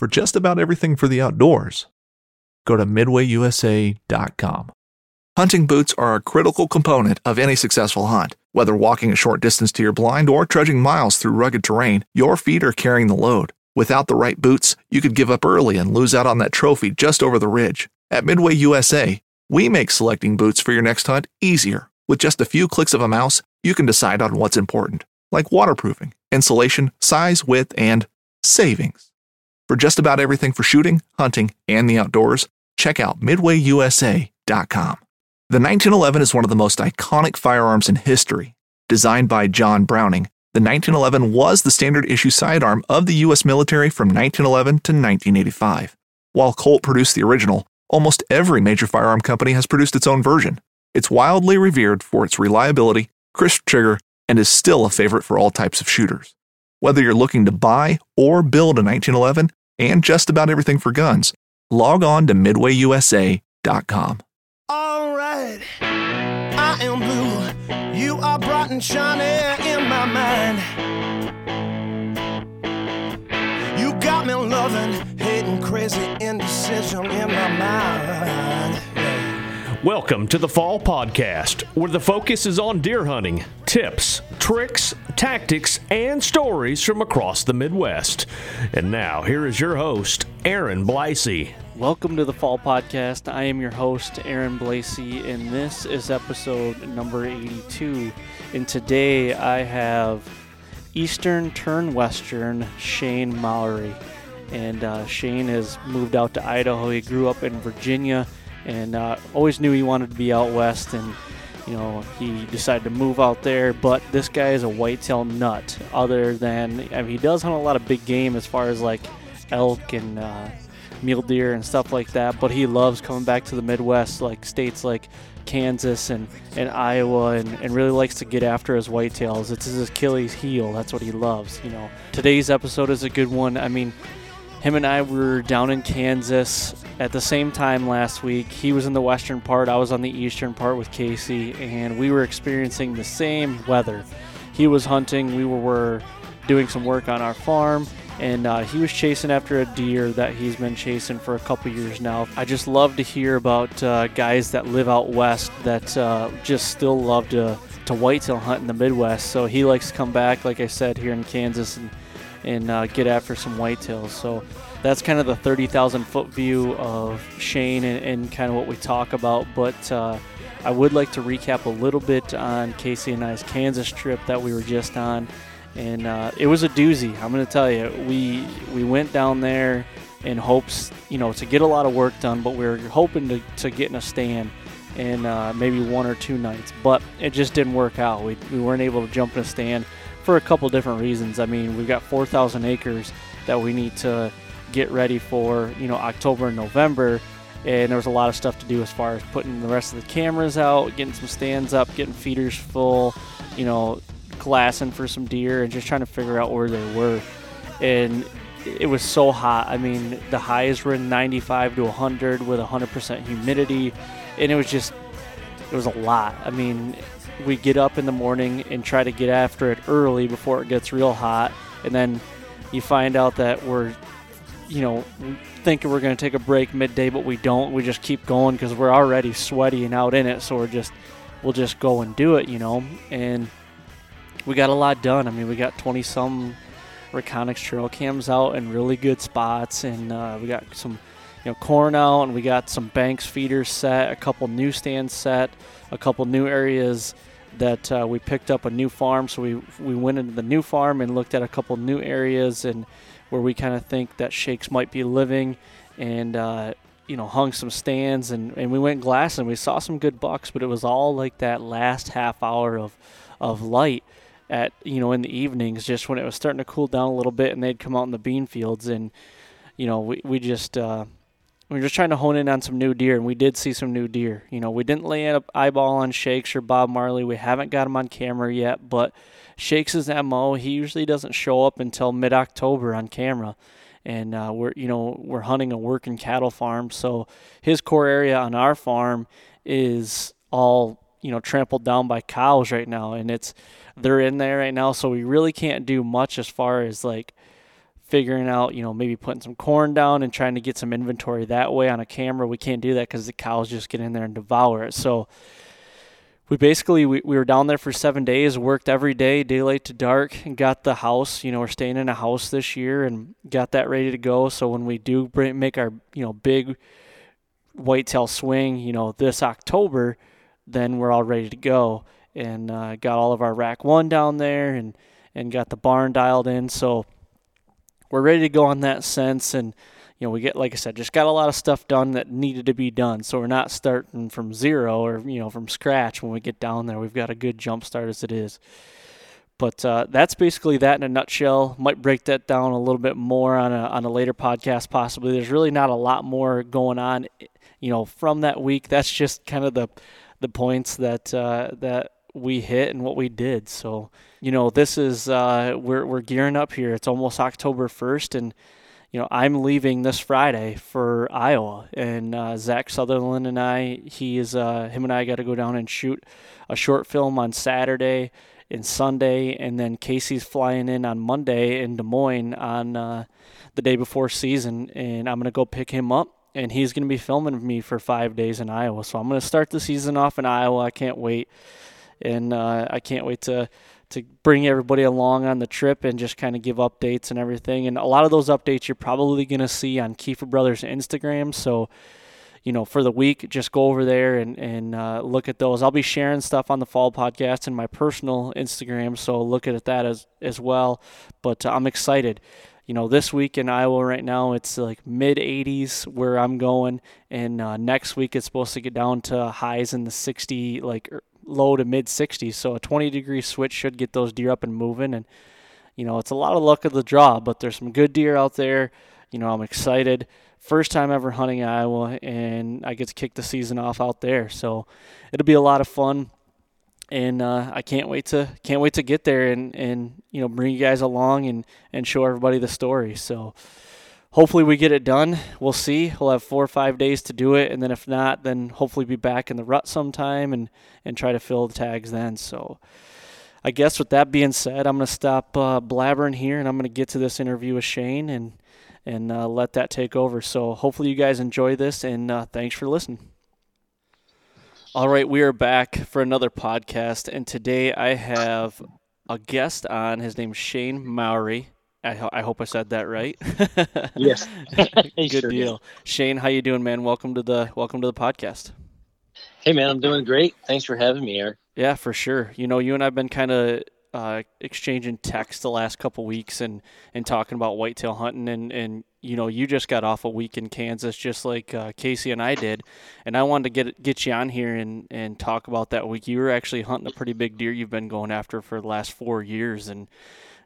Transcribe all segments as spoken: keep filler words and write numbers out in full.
for just about everything for the outdoors. Go to midway U S A dot com. Hunting boots are a critical component of any successful hunt. Whether walking a short distance to your blind or trudging miles through rugged terrain, your feet are carrying the load. Without the right boots, you could give up early and lose out on that trophy just over the ridge. At MidwayUSA, we make selecting boots for your next hunt easier. With just a few clicks of a mouse, you can decide on what's important, like waterproofing, insulation, size, width, and savings. For just about everything for shooting, hunting, and the outdoors, check out midway U S A dot com. The nineteen eleven is one of the most iconic firearms in history. Designed by John Browning, the nineteen eleven was the standard issue sidearm of the U S military from nineteen eleven to nineteen eighty-five. While Colt produced the original, almost every major firearm company has produced its own version. It's wildly revered for its reliability, crisp trigger, and is still a favorite for all types of shooters. Whether you're looking to buy or build a nineteen eleven and just about everything for guns, log on to midway U S A dot com. All right, I am blue, you are bright and shiny in my mind. You got me loving, hating, crazy indecision in my mind. Welcome to the Fall Podcast, where the focus is on deer hunting, tips, tricks, tactics, and stories from across the Midwest. And now, here is your host, Aaron Blasey. Welcome to the Fall Podcast. I am your host, Aaron Blasey, and this is episode number eighty-two. And today I have Eastern Turn Western Shane Mowery. And uh, Shane has moved out to Idaho. He grew up in Virginia and uh, always knew he wanted to be out west. And, you know, he decided to move out there. But this guy is a whitetail nut. Other than, I mean, he does hunt a lot of big game as far as like elk and uh, mule deer and stuff like that, but he loves coming back to the Midwest, like states like Kansas and, and Iowa, and, and really likes to get after his whitetails. It's his Achilles heel. That's what he loves, you know. Today's episode is a good one. I mean, him and I were down in Kansas at the same time last week. He was in the western part. I was on the eastern part with Casey, and we were experiencing the same weather. He was hunting. We were, were doing some work on our farm. And uh, he was chasing after a deer that he's been chasing for a couple years now. I just love to hear about uh, guys that live out west that uh, just still love to, to whitetail hunt in the Midwest. So he likes to come back, like I said, here in Kansas and, and uh, get after some whitetails. So that's kind of the thirty thousand foot view of Shane and, and kind of what we talk about. But uh, I would like to recap a little bit on Casey and I's Kansas trip that we were just on. And uh, it was a doozy. I'm going to tell you, we we went down there in hopes, you know, to get a lot of work done, but we were hoping to, to get in a stand and uh, maybe one or two nights. But it just didn't work out. We, we weren't able to jump in a stand for a couple different reasons. I mean, we've got four thousand acres that we need to get ready for, you know, October and November. And there was a lot of stuff to do as far as putting the rest of the cameras out, getting some stands up, getting feeders full, you know, glassing for some deer and just trying to figure out where they were. And it was so hot. I mean, the highs were ninety-five to one hundred with one hundred percent humidity, and it was just it was a lot. I mean, we get up in the morning and try to get after it early before it gets real hot, and then you find out that we're, you know, thinking we're going to take a break midday, but we don't. We just keep going because we're already sweaty and out in it, so we're just we'll just go and do it, you know. And we got a lot done. I mean, we got twenty-some Reconyx trail cams out in really good spots, and uh, we got some, you know, corn out, and we got some Banks feeders set, a couple new stands set, a couple new areas that uh, we picked up a new farm. So we we went into the new farm and looked at a couple new areas and where we kind of think that shakes might be living, and uh, you know, hung some stands, and, and we went glassing. We saw some good bucks, but it was all like that last half hour of of light. At, you know, in the evenings, just when it was starting to cool down a little bit, and they'd come out in the bean fields, and you know, we we just uh, we were just trying to hone in on some new deer, and we did see some new deer. You know, we didn't lay an eyeball on Shakes or Bob Marley. We haven't got him on camera yet, but Shakes is M O. He usually doesn't show up until mid-October on camera, and uh, we're you know we're hunting a working cattle farm, so his core area on our farm is all, you know, trampled down by cows right now, and it's. They're in there right now, so we really can't do much as far as like figuring out, you know, maybe putting some corn down and trying to get some inventory that way. On a camera, we can't do that because the cows just get in there and devour it. So we basically, we, we were down there for seven days, worked every day, daylight to dark, and got the house. You know, we're staying in a house this year and got that ready to go. So when we do bring, make our, you know, big whitetail swing, you know, this October, then we're all ready to go. And uh, got all of our rack one down there and, and got the barn dialed in. So we're ready to go on that sense. And, you know, we get, like I said, just got a lot of stuff done that needed to be done. So we're not starting from zero or, you know, from scratch when we get down there. We've got a good jump start as it is. But uh, that's basically that in a nutshell. Might break that down a little bit more on a, on a later podcast possibly. There's really not a lot more going on, you know, from that week. That's just kind of the the points that uh, that we hit and what we did. So, you know, this is, uh, we're, we're gearing up here. It's almost October first, and, you know, I'm leaving this Friday for Iowa, and uh, Zach Sutherland and I, he is, uh, him and I got to go down and shoot a short film on Saturday and Sunday, and then Casey's flying in on Monday in Des Moines on uh, the day before season, and I'm going to go pick him up, and he's going to be filming me for five days in Iowa. So I'm going to start the season off in Iowa. I can't wait. And uh, I can't wait to, to bring everybody along on the trip and just kind of give updates and everything. And a lot of those updates you're probably going to see on Kiefer Brothers' Instagram. So, you know, for the week, just go over there and, and uh, look at those. I'll be sharing stuff on the Fall Podcast and my personal Instagram, so look at that as, as well. But uh, I'm excited. You know, this week in Iowa right now, it's like mid eighties where I'm going. And uh, next week it's supposed to get down to highs in the sixty, like low to mid sixties, so a twenty degree switch should get those deer up and moving. And you know, it's a lot of luck of the draw, but there's some good deer out there. You know, I'm excited. First time ever hunting Iowa, and I get to kick the season off out there, so it'll be a lot of fun. And uh, I can't wait to can't wait to get there and and you know, bring you guys along and and show everybody the story. So hopefully we get it done. We'll see. We'll have four or five days to do it. And then if not, then hopefully be back in the rut sometime and, and try to fill the tags then. So I guess with that being said, I'm going to stop uh, blabbering here, and I'm going to get to this interview with Shane and, and uh, let that take over. So hopefully you guys enjoy this, and uh, thanks for listening. All right, we are back for another podcast. And today I have a guest on. His name is Shane Mowery. I, ho- I hope I said that right. Yes. Good sure deal. Is. Shane, how you doing, man? Welcome to the welcome to the podcast. Hey, man, I'm doing great. Thanks for having me, Eric. Yeah, for sure. You know, you and I've been kind of uh, exchanging texts the last couple weeks and, and talking about whitetail hunting. And, and, you know, you just got off a week in Kansas just like uh, Casey and I did. And I wanted to get get you on here and, and talk about that week. You were actually hunting a pretty big deer you've been going after for the last four years. And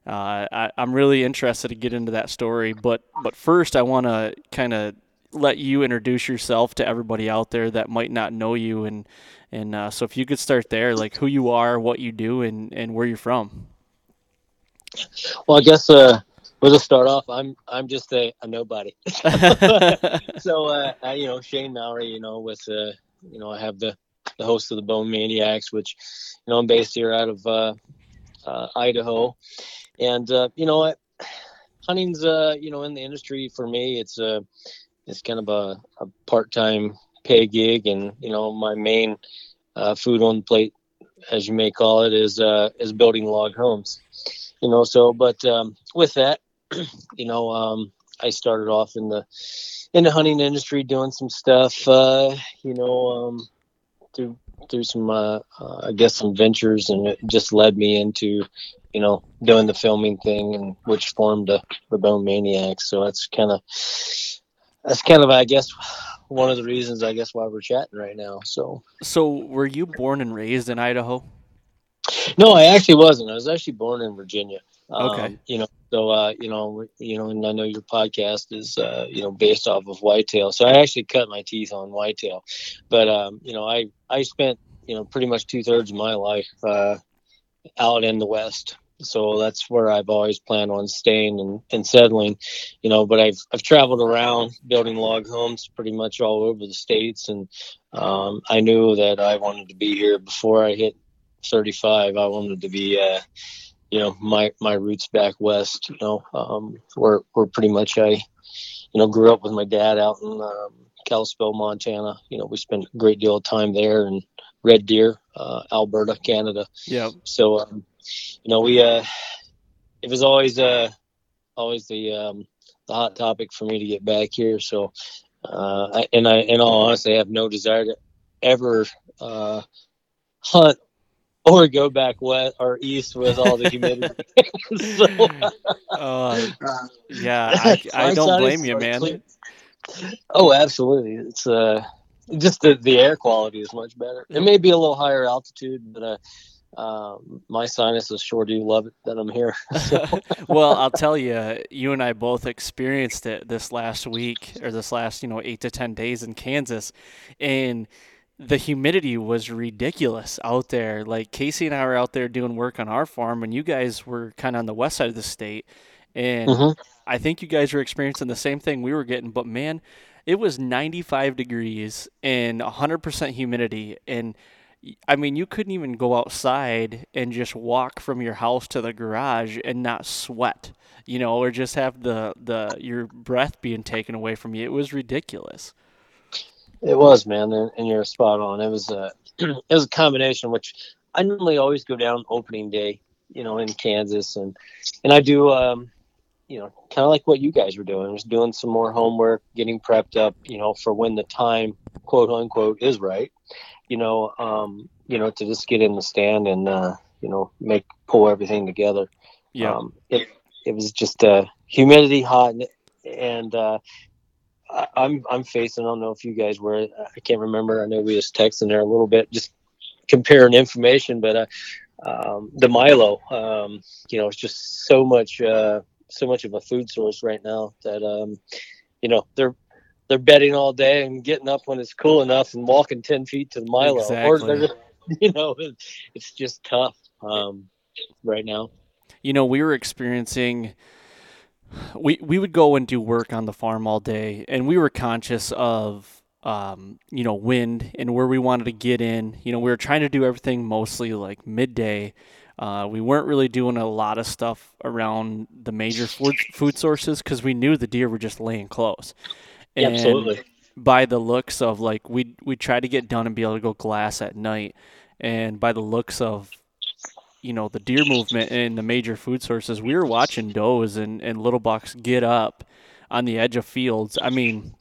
Uh, I, I'm really interested to get into that story, but but first I want to kind of let you introduce yourself to everybody out there that might not know you, and and uh, so if you could start there, like who you are, what you do, and, and where you're from. Well, I guess uh, we'll just start off. I'm I'm just a, a nobody. so uh, I, you know, Shane Mowery, you know, with uh, you know, I have the the host of the Bone Maniacs, which you know I'm based here out of uh, uh, Idaho. And, uh, you know, I, hunting's, uh, you know, in the industry for me, it's a, uh, it's kind of a, a part-time pay gig. And, you know, my main, uh, food on the plate, as you may call it, is, uh, is building log homes, you know, so, but, um, with that, you know, um, I started off in the, in the hunting industry doing some stuff, uh, you know, um, through, through some, uh, uh, I guess some ventures, and it just led me into, you know, doing the filming thing, and which formed the, the Bone Maniacs. So that's kind of, that's kind of, I guess, one of the reasons, I guess, why we're chatting right now. So, so were you born and raised in Idaho? No, I actually wasn't. I was actually born in Virginia. Okay. Um, you know, so, uh, you know, you know, and I know your podcast is, uh, you know, based off of whitetail. So I actually cut my teeth on whitetail, but, um, you know, I, I spent, you know, pretty much two thirds of my life, uh, out in the West. So that's where I've always planned on staying and, and settling, you know, but I've, I've traveled around building log homes pretty much all over the states. And, um, I knew that I wanted to be here before I hit thirty-five. I wanted to be, uh, you know, my, my roots back west, you know, um, where, where pretty much I, you know, grew up with my dad out in um, Kalispell, Montana. You know, we spent a great deal of time there, and Red Deer, uh, Alberta, Canada. Yeah. So, um, you know, we, uh, it was always, uh, always the, um, the hot topic for me to get back here. So, uh, I, and I, in all honesty, I have no desire to ever, uh, hunt or go back west or east with all the humidity. so, uh, yeah, I, I don't blame you, man. Clean. Oh, absolutely. It's, uh, just the, the air quality is much better. It may be a little higher altitude, but, uh, um my sinuses sure do love it that I'm here. So. Well, I'll tell you, you and I both experienced it this last week, or this last, you know, eight to ten days in Kansas, and the humidity was ridiculous out there. Like, Casey and I were out there doing work on our farm, and you guys were kind of on the west side of the state, and mm-hmm. I think you guys were experiencing the same thing we were getting, but man, it was ninety-five degrees and one hundred percent humidity, and I mean, you couldn't even go outside and just walk from your house to the garage and not sweat, you know, or just have the, the your breath being taken away from you. It was ridiculous. It was, man, and you're spot on. It was a, it was a combination, which I normally always go down opening day, you know, in Kansas, and and I do, um, you know, kind of like what you guys were doing, just doing some more homework, getting prepped up, you know, for when the time, quote unquote, is right. You know, um, you know, to just get in the stand and, uh, you know, make, pull everything together. Yeah. Um, it, it was just, uh, humidity, hot. And, and uh, I, I'm, I'm facing, I don't know if you guys were, I can't remember. I know we was texting there a little bit, just comparing information, but, uh, um, the Milo, um, you know, it's just so much, uh, so much of a food source right now that, um, you know, they're, they're bedding all day and getting up when it's cool enough and walking ten feet to the Milo. Exactly. Or just, you know, it's just tough um, right now. You know, we were experiencing, we, we would go and do work on the farm all day, and we were conscious of, um, you know, wind and where we wanted to get in. You know, we were trying to do everything mostly like midday. Uh, we weren't really doing a lot of stuff around the major food, food sources because we knew the deer were just laying close. And absolutely. By the looks of, like, we we try to get done and be able to go glass at night, and by the looks of, you know, the deer movement and the major food sources, we were watching does and, and little bucks get up on the edge of fields. I mean,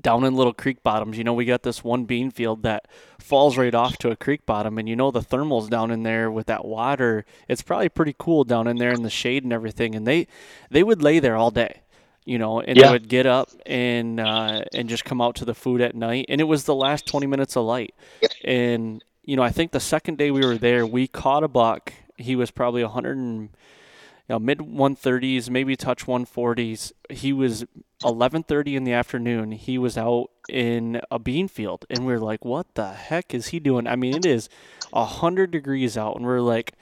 down in little creek bottoms, you know, we got this one bean field that falls right off to a creek bottom, and you know the thermals down in there with that water, it's probably pretty cool down in there in the shade and everything, and they, they would lay there all day. You know, and yeah. They would get up and uh, and just come out to the food at night. And it was the last twenty minutes of light. And, you know, I think the second day we were there, we caught a buck. He was probably one hundred and, you know, mid one thirties, maybe touch one forties. He was eleven thirty in the afternoon. He was out in a bean field. And we were like, what the heck is he doing? I mean, it is one hundred degrees out. And we we're like,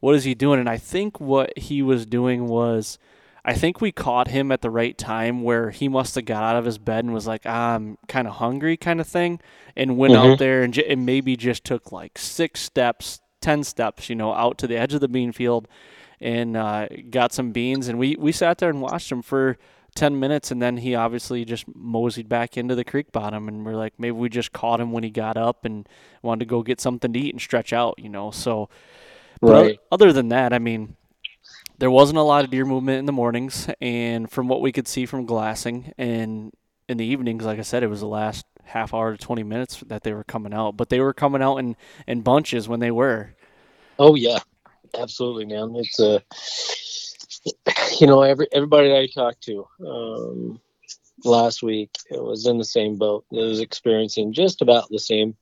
what is he doing? And I think what he was doing was, I think we caught him at the right time where he must have got out of his bed and was like, ah, I'm kind of hungry kind of thing, and went mm-hmm. out there and, j- and maybe just took like six steps, ten steps, you know, out to the edge of the bean field and uh, got some beans. And we, we sat there and watched him for ten minutes, and then he obviously just moseyed back into the creek bottom, and we're like, maybe we just caught him when he got up and wanted to go get something to eat and stretch out, you know. So right. Other than that, I mean, there wasn't a lot of deer movement in the mornings, and from what we could see from glassing, and in the evenings, like I said, it was the last half hour to twenty minutes that they were coming out, but they were coming out in, in bunches when they were. Oh yeah, absolutely, man. It's uh, you know, every, everybody I talked to um, last week, it was in the same boat. It was experiencing just about the same,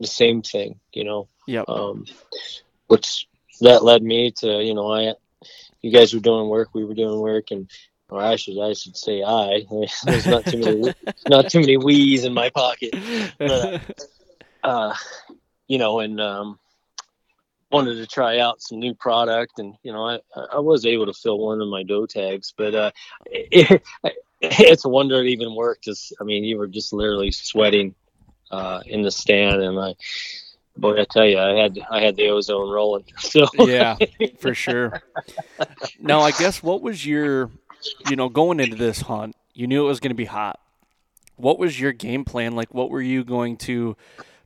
the same thing, you know. Yep. Um, which that led me to, you know, I, you guys were doing work, we were doing work, and or I should I should say I. There's not too many not too many wees in my pocket, but uh, you know, and um, wanted to try out some new product, and you know, I, I was able to fill one of my doe tags, but uh, it, it's a wonder it even worked. Cause, I mean, you were just literally sweating uh, in the stand, and I Boy, I tell you, I had I had the ozone rolling. So yeah, for sure. Now, I guess what was your, you know, going into this hunt, you knew it was going to be hot. What was your game plan? Like, what were you going to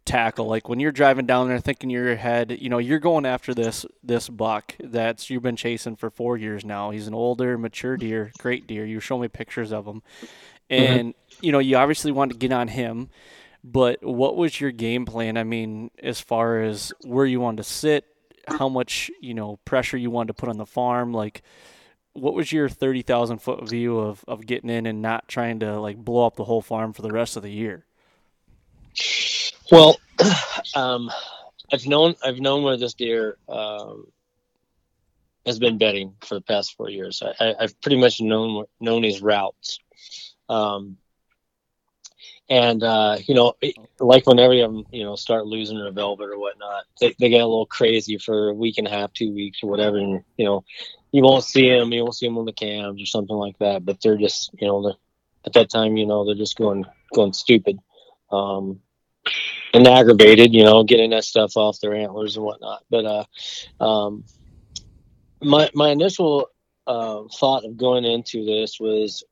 tackle? Like, when you're driving down there thinking in your head, you know, you're going after this this buck that's you've been chasing for four years now. He's an older, mature deer, great deer. You show me pictures of him. And, mm-hmm. you know, you obviously wanted to get on him. But what was your game plan? I mean, as far as where you wanted to sit, how much, you know, pressure you wanted to put on the farm, like what was your thirty thousand foot view of, of getting in and not trying to like blow up the whole farm for the rest of the year? Well, um, I've known, I've known where this deer um, has been bedding for the past four years. I, I've pretty much known, known his routes. Um, And, uh, you know, like whenever you, you know, start losing their velvet or whatnot, they, they get a little crazy for a week and a half, two weeks or whatever. And, you know, you won't see them, you won't see them on the cams or something like that. But they're just, you know, at that time, you know, they're just going, going stupid um, and aggravated, you know, getting that stuff off their antlers and whatnot. But uh, um, my, my initial uh, thought of going into this was,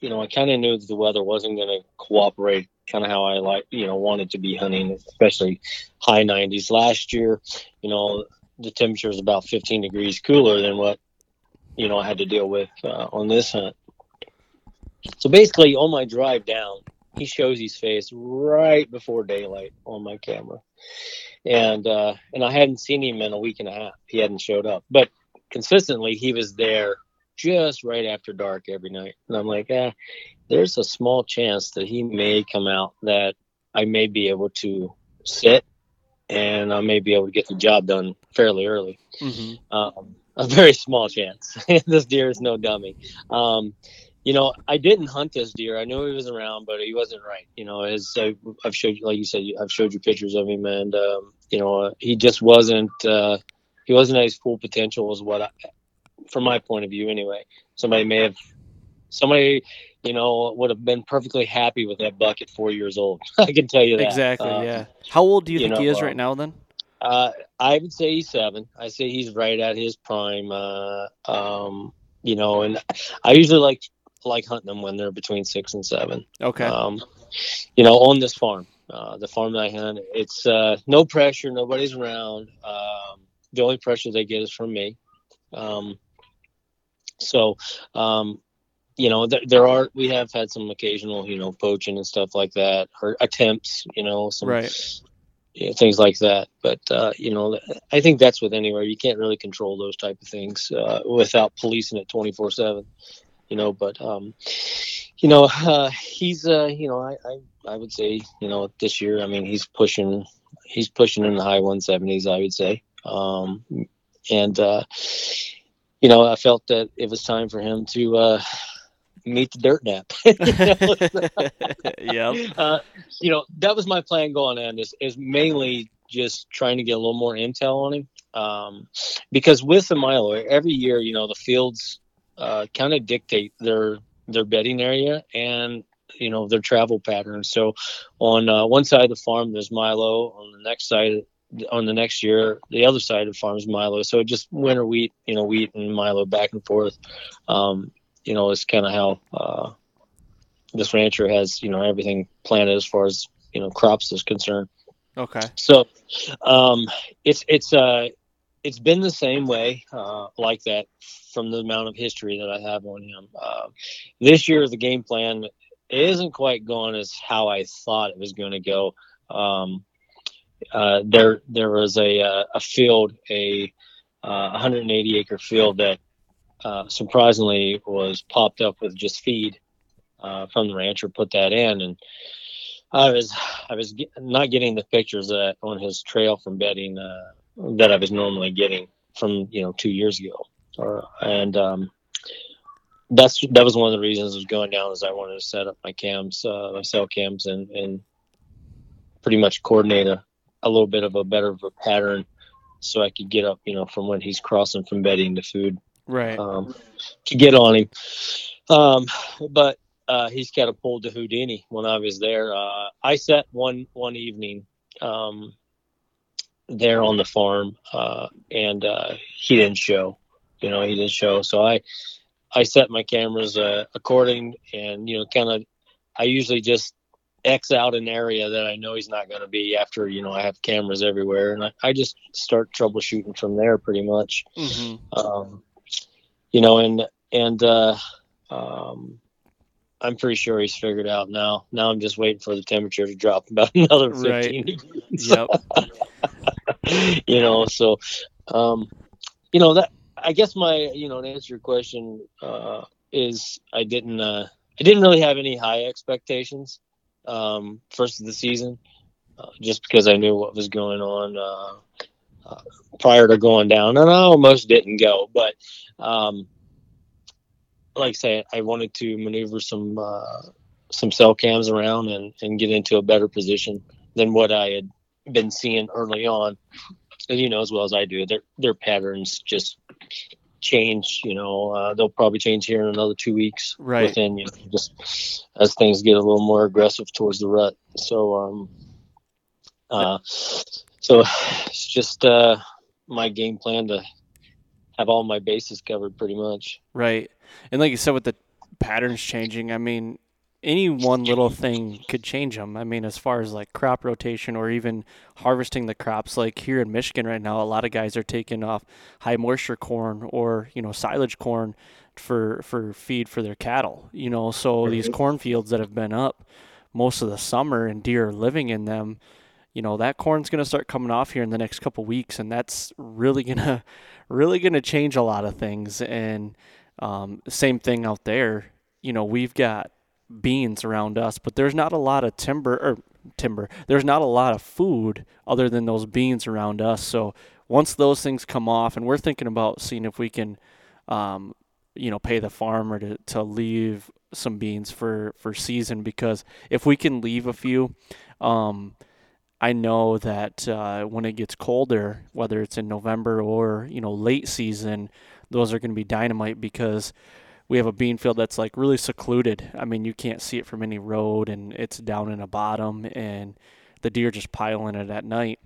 you know, I kind of knew that the weather wasn't going to cooperate kind of how I like, you know, wanted to be hunting, especially high nineties. Last year, you know, the temperature was about fifteen degrees cooler than what, you know, I had to deal with uh, on this hunt. So basically on my drive down, he shows his face right before daylight on my camera. And, uh, and I hadn't seen him in a week and a half. He hadn't showed up, but consistently he was there just right after dark every night. And I'm like, eh, there's a small chance that he may come out that I may be able to sit and I may be able to get the job done fairly early. Mm-hmm. Um, a very small chance. This deer is no dummy. Um, you know, I didn't hunt this deer. I knew he was around, but he wasn't right. You know, as I, I've showed you, like you said, I've showed you pictures of him and, um, you know, uh, he just wasn't, uh, he wasn't at his full potential was what I, from my point of view anyway. Somebody may have somebody, you know, would have been perfectly happy with that buck at four years old. I can tell you that. Exactly. Um, yeah. How old do you, you think know, he is uh, right now then? Uh, I would say he's seven. I say he's right at his prime. Uh, um, you know, and I usually like, like hunting them when they're between six and seven. Okay. Um, you know, on this farm, uh, the farm that I hunt, it's, uh, no pressure. Nobody's around. Um, the only pressure they get is from me. Um, So, um, you know, there, there are, we have had some occasional, you know, poaching and stuff like that, or attempts, you know, some right. you know, things like that. But, uh, you know, I think that's with anywhere. You can't really control those type of things uh, without policing it twenty-four seven, you know. But, um, you know, uh, he's, uh, you know, I, I, I would say, you know, this year, I mean, he's pushing, he's pushing in the high one seventies, I would say. Um, and, uh, you know, I felt that it was time for him to uh, meet the dirt nap. Yeah. Uh, you know, that was my plan going in is, is mainly just trying to get a little more intel on him. Um, because with the Milo, every year, you know, the fields uh, kind of dictate their their bedding area and, you know, their travel patterns. So on uh, one side of the farm, there's Milo. On the next side of on the next year, the other side of farms Milo. So just winter wheat, you know, wheat and Milo back and forth. Um, you know, it's kind of how uh, this rancher has, you know, everything planted as far as, you know, crops is concerned. Okay. So um, it's, it's, uh, it's been the same way uh, like that from the amount of history that I have on him. Uh, this year, the game plan isn't quite going as how I thought it was going to go. Um, Uh, there, there was a, uh, a field, a, uh, one hundred eighty acre field that, uh, surprisingly was popped up with just feed, uh, from the rancher, put that in. And I was, I was get, not getting the pictures that on his trail from bedding, uh, that I was normally getting from, you know, two years ago or, and, um, that's, that was one of the reasons I was going down is I wanted to set up my cams, uh, my cell cams and, and pretty much coordinate a, a little bit of a better of a pattern so I could get up, you know, from when he's crossing from bedding to food, right. Um, to get on him. Um, but, uh, he's kind of pulled to Houdini when I was there. Uh, I sat one, one evening, um, there on the farm, uh, and uh, he didn't show. You know, he didn't show. So I, I set my cameras uh, according, and you know, kind of, I usually just X out an area that I know he's not going to be after. You know, I have cameras everywhere, and I, I just start troubleshooting from there pretty much. Mm-hmm. Um, you know, and and uh, um, I'm pretty sure he's figured out now. Now I'm just waiting for the temperature to drop about another fifteen degrees. Right. Yep. You know, so um, you know that. I guess my, you know, to answer your question, uh, is I didn't, uh, I didn't really have any high expectations, um, first of the season, uh, just because I knew what was going on, uh, uh, prior to going down, and I almost didn't go, but, um, like I say, I wanted to maneuver some, uh, some cell cams around and, and get into a better position than what I had been seeing early on. And you know, as well as I do, their, their patterns just change, you know, uh, they'll probably change here in another two weeks. Right. Within, you know, just as things get a little more aggressive towards the rut. So, um, uh, so it's just, uh, my game plan to have all my bases covered pretty much. Right. And like you said, with the patterns changing, I mean, any one little thing could change them. I mean, as far as like crop rotation or even harvesting the crops, like here in Michigan right now, a lot of guys are taking off high moisture corn or, you know, silage corn for, for feed for their cattle, you know, so these cornfields that have been up most of the summer and deer are living in them, you know, that corn's going to start coming off here in the next couple of weeks. And that's really going to, really going to change a lot of things. And um, same thing out there, you know, we've got beans around us, but there's not a lot of timber or timber there's not a lot of food other than those beans around us. So once those things come off, and we're thinking about seeing if we can um you know pay the farmer to, to leave some beans for for season, because if we can leave a few, um I know that uh when it gets colder, whether it's in November or you know late season, those are going to be dynamite, because we have a bean field that's like really secluded. I mean, you can't see it from any road, and it's down in a bottom, and the deer just pile in it at night.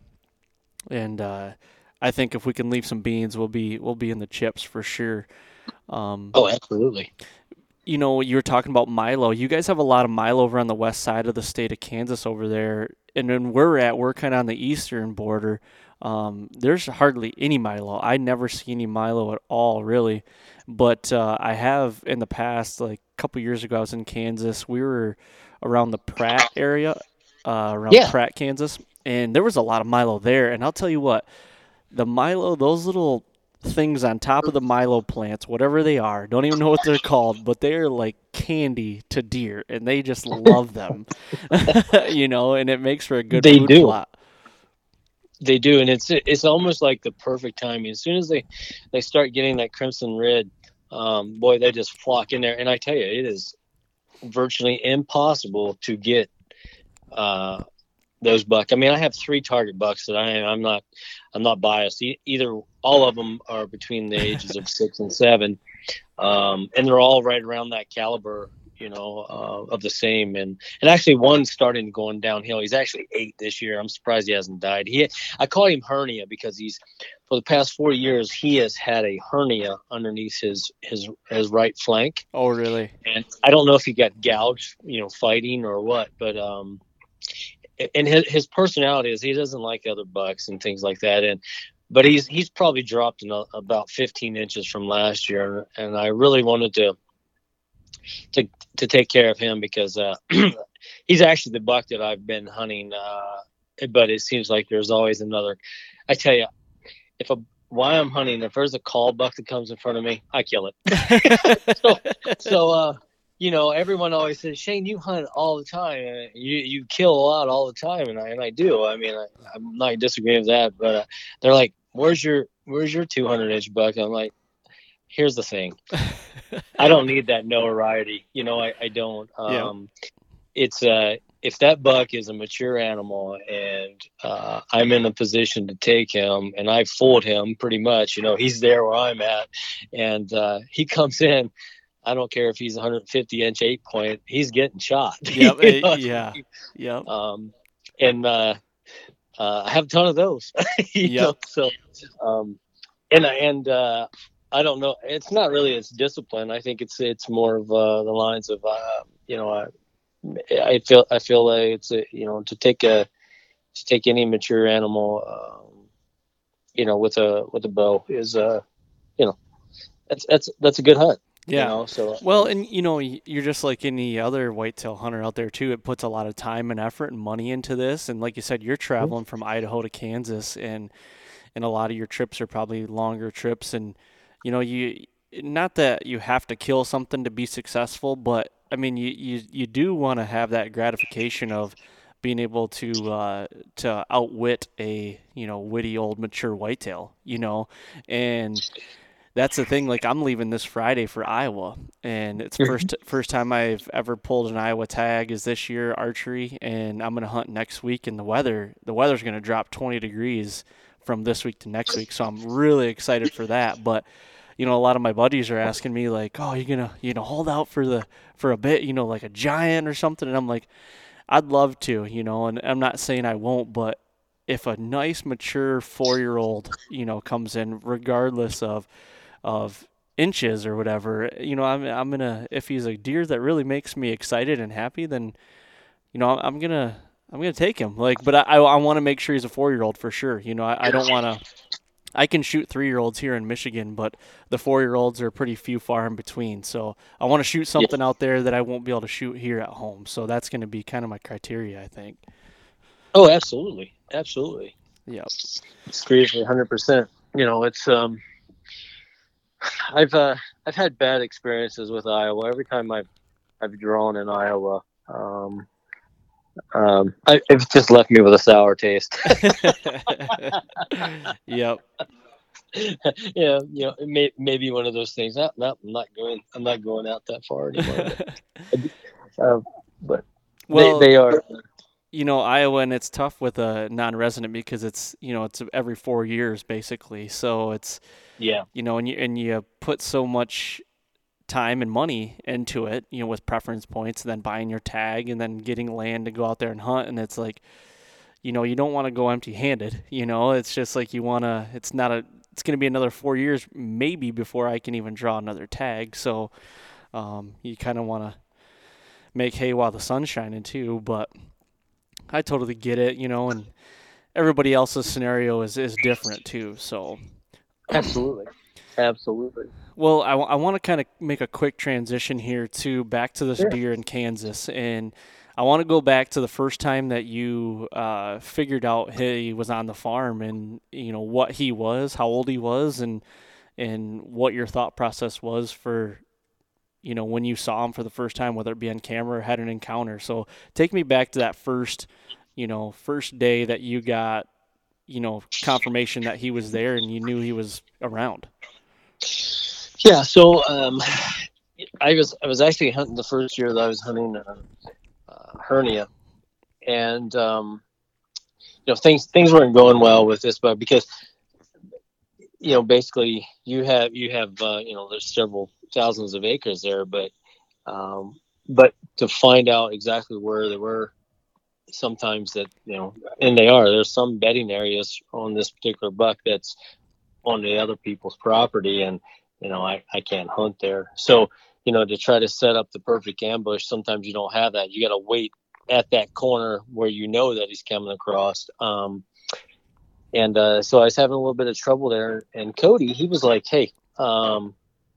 And uh, I think if we can leave some beans, we'll be we'll be in the chips for sure. Um, oh, absolutely. You know, you were talking about milo. You guys have a lot of milo over on the west side of the state of Kansas over there, and then we're at we're kind of on the eastern border. Um, there's hardly any milo. I never see any milo at all, really. But uh, I have in the past, like a couple years ago, I was in Kansas. We were around the Pratt area, uh, around yeah. Pratt, Kansas, and there was a lot of milo there. And I'll tell you what, the milo, those little things on top of the milo plants, whatever they are, don't even know what they're called, but they're like candy to deer, and they just love them, you know, and it makes for a good they food do. plot. They do, and it's it's almost like the perfect timing. As soon as they, they start getting that crimson red, um, boy, they just flock in there. And I tell you, it is virtually impossible to get uh, those bucks. I mean, I have three target bucks that I I'm not I'm not biased. E- either all of them are between the ages of six and seven, um, and they're all right around that caliber, you know, uh, of the same. And, and actually one started going downhill. He's actually eight this year. I'm surprised he hasn't died. He, I call him hernia because he's, for the past four years, he has had a hernia underneath his, his, his right flank. Oh, really? And I don't know if he got gouged, you know, fighting or what, but, um, and his, his personality is he doesn't like other bucks and things like that. And, but he's, he's probably dropped in a, about fifteen inches from last year. And I really wanted to, to to take care of him because uh he's actually the buck that I've been hunting, uh but it seems like there's always another. I tell you, if a why I'm hunting, if there's a call buck that comes in front of me, I kill it. so, so uh you know, everyone always says, Shane, you hunt all the time, and you you kill a lot all the time, and I and I do. I mean, I, I'm not disagreeing with that, but uh, they're like, where's your where's your two hundred inch buck? I'm like, here's the thing. I don't need that notoriety. You know, I, I don't. Um, yeah. It's uh, if that buck is a mature animal and uh, I'm in a position to take him and I fooled him pretty much, you know, he's there where I'm at, and uh, he comes in. I don't care if he's one hundred fifty inch eight point, he's getting shot. Yep, you know? Yeah. Yeah. Um, and uh, uh, I have a ton of those. you yep. know, so, um, and, and, uh, I don't know. It's not really its discipline. I think it's, it's more of, uh, the lines of, uh, you know, I, I feel, I feel like it's a, you know, to take a, to take any mature animal, um, you know, with a, with a bow is, uh, you know, that's, that's, that's a good hunt. Yeah. You know, so, well, and you know, you're just like any other whitetail hunter out there too. It puts a lot of time and effort and money into this. And like you said, you're traveling mm-hmm. from Idaho to Kansas, and, and a lot of your trips are probably longer trips. And, you know, you, not that you have to kill something to be successful, but I mean, you, you, you do want to have that gratification of being able to, uh, to outwit a, you know, witty old mature whitetail, you know, and that's the thing. Like, I'm leaving this Friday for Iowa, and it's first, first time I've ever pulled an Iowa tag is this year archery. And I'm going to hunt next week, and the weather, the weather's going to drop twenty degrees from this week to next week. So I'm really excited for that. But, you know, a lot of my buddies are asking me like, oh, you're going to, you know, hold out for the, for a bit, you know, like a giant or something. And I'm like, I'd love to, you know, and I'm not saying I won't, but if a nice mature four-year-old, you know, comes in regardless of, of inches or whatever, you know, I'm, I'm going to, if he's a deer that really makes me excited and happy, then, you know, I'm going to, I'm going to take him. Like, but I, I, I want to make sure he's a four-year-old for sure. You know, I, I don't want to, I can shoot three-year-olds here in Michigan, but the four-year-olds are pretty few far in between. So I want to shoot something yeah. out there that I won't be able to shoot here at home. So that's going to be kind of my criteria, I think. Oh, absolutely. Absolutely. Yeah. It's crazy. one hundred percent. You know, it's, um, I've, uh, I've had bad experiences with Iowa. Every time I've, I've drawn in Iowa, um, um, I, it's just left me with a sour taste. Yep. Yeah, you know, it may, maybe one of those things. Not, not, I'm not going. I'm not going out that far anymore. But, uh, but well, they, they are. You know, Iowa, and it's tough with a non-resident because it's, you know, it's every four years basically. So it's, yeah, you know, and you and you put so much time and money into it, you know, with preference points and then buying your tag and then getting land to go out there and hunt. And it's like, you know, you don't want to go empty handed, you know, it's just like you want to, it's not a, it's going to be another four years maybe before I can even draw another tag. So, um, you kind of want to make hay while the sun's shining too, but I totally get it, you know, and everybody else's scenario is, is different too. So absolutely. Absolutely. Well, I, w- I want to kind of make a quick transition here to back to this sure. deer in Kansas. And I want to go back to the first time that you uh, figured out he was on the farm and, you know, what he was, how old he was, and and what your thought process was for, you know, when you saw him for the first time, whether it be on camera or had an encounter. So take me back to that first, you know, first day that you got, you know, confirmation that he was there and you knew he was around. Yeah, so um, I was I was actually hunting the first year that I was hunting uh, uh, hernia, and um, you know things things weren't going well with this bug because you know basically you have you have uh, you know there's several thousands of acres there, but um, but to find out exactly where they were, sometimes that you know and they are there's some bedding areas on this particular buck that's on the other people's property and. You know, I, I can't hunt there. So, you know, to try to set up the perfect ambush, sometimes you don't have that. You got to wait at that corner where you know that he's coming across. Um, and uh, so I was having a little bit of trouble there. And Cody, he was like, hey, um,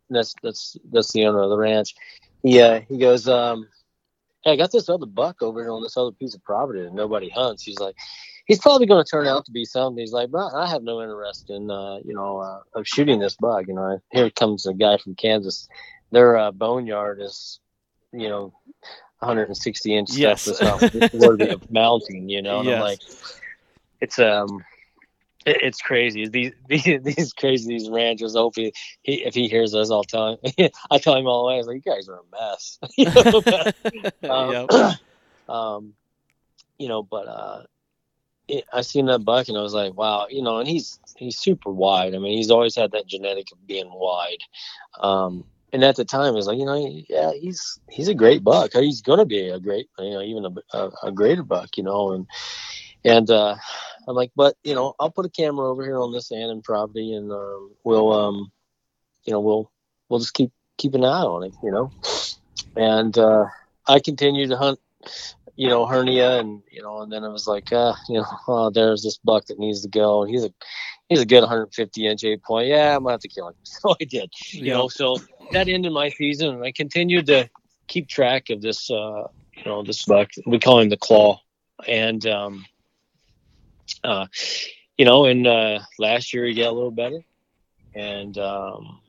that's that's that's the owner of the ranch. Yeah, he goes, um, hey, I got this other buck over here on this other piece of property that nobody hunts. He's like, he's probably going to turn out to be something. He's like, but I have no interest in, uh, you know, uh, of shooting this bug. You know, here comes a guy from Kansas. Their uh, boneyard is, you know, one hundred sixty inch yes. stuff. It's worthy of mounting, you know. And yes. I'm like, it's um, it, it's crazy. These these, these crazy these ranchers. Hopefully, he, if he hears us all time, I tell him all the way. I was like, you guys are a mess. You know, but, um, yep. um, you know, but uh. I seen that buck and I was like, wow, you know, and he's, he's super wide. I mean, he's always had that genetic of being wide. Um, and at the time I was like, you know, yeah, he's, he's a great buck. He's going to be a great, you know, even a, a, a greater buck, you know, and, And uh, I'm like, but, you know, I'll put a camera over here on this Annan property, and um, we'll, um, you know, we'll we'll just keep, keep an eye on him, you know. And uh, I continued to hunt, you know, hernia, and, you know, and then I was like, uh, you know, oh, there's this buck that needs to go. And he's a he's a good one fifty inch eight point. Yeah, I'm going to have to kill him. So I did, you yeah. know. So that ended my season, and I continued to keep track of this, uh, you know, this buck. We call him the Claw. And, um, uh, you know, and, uh, last year he got a little better, and, um,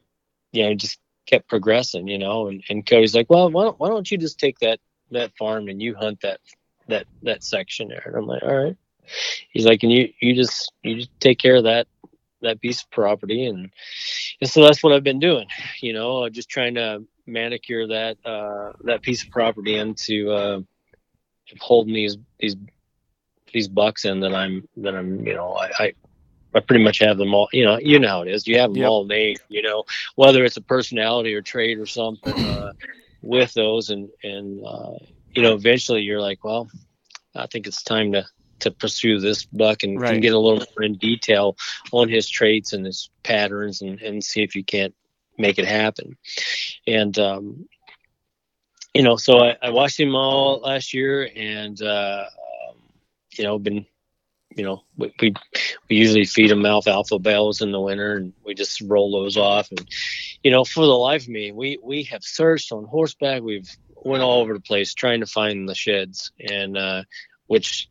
you know, just kept progressing, you know, and, and Cody's like, well, why don't, why don't you just take that, that farm and you hunt that, that, that section there. And I'm like, all right. He's like, and you, you just, you just take care of that, that piece of property. And, and so that's what I've been doing, you know, just trying to manicure that, uh, that piece of property into, uh, holding these these these bucks in that I'm that I'm you know I, I I pretty much have them all, you know you know how it is, you have them yep. all named, you know, whether it's a personality or trait or something uh, with those, and and uh, you know eventually you're like, well, I think it's time to to pursue this buck and, right. and get a little more in detail on his traits and his patterns, and, and see if you can't make it happen. And um you know, so I, I watched him all last year, and, uh, you know, been, you know, we, we, we usually feed him alfalfa bales in the winter, and we just roll those off. And, you know, for the life of me, we, we have searched on horseback. We've went all over the place trying to find the sheds, and, uh, which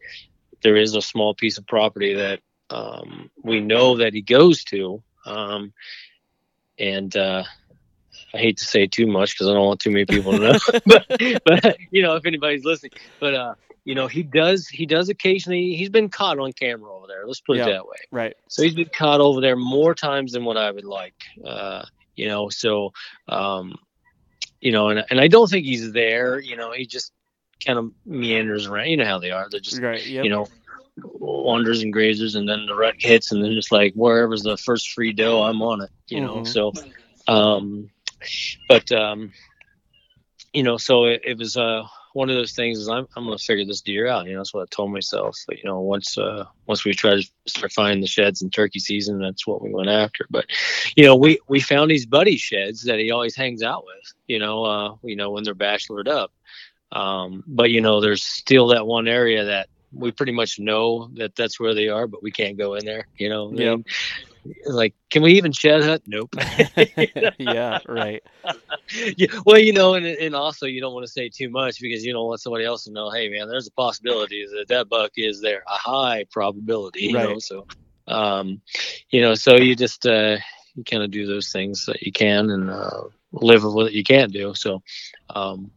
there is a small piece of property that, um, we know that he goes to, um, and, uh, I hate to say too much because I don't want too many people to know, but, but you know, if anybody's listening, but, uh, you know, he does, he does occasionally, he's been caught on camera over there. Let's put yeah, it that way. Right. So he's been caught over there more times than what I would like, uh, you know, so, um, you know, and, and I don't think he's there, you know, he just kind of meanders around. You know how they are. They're just, right, yep. you know, wanders and grazers, and then the rut hits, and then just like, wherever's the first free doe, I'm on it, you mm-hmm. know? So, um, But, um, you know, so it, it was uh, one of those things is I'm, I'm going to figure this deer out. You know, that's what I told myself. But, you know, once uh, once we tried to start finding the sheds in turkey season, that's what we went after. But, you know, we, we found these buddy sheds that he always hangs out with, you know, uh, you know, when they're bachelored up. Um, but, you know, there's still that one area that we pretty much know that that's where they are, but we can't go in there, you know. Yeah. And, like, can we even shed hunt? Nope. yeah, right. Yeah, well, you know, and and also you don't want to say too much because you don't want somebody else to know, hey, man, there's a possibility that that buck is there, a high probability, you right. know. So, um, you know, so you just uh, you kind of do those things that you can, and uh, live with what you can't do. So, um,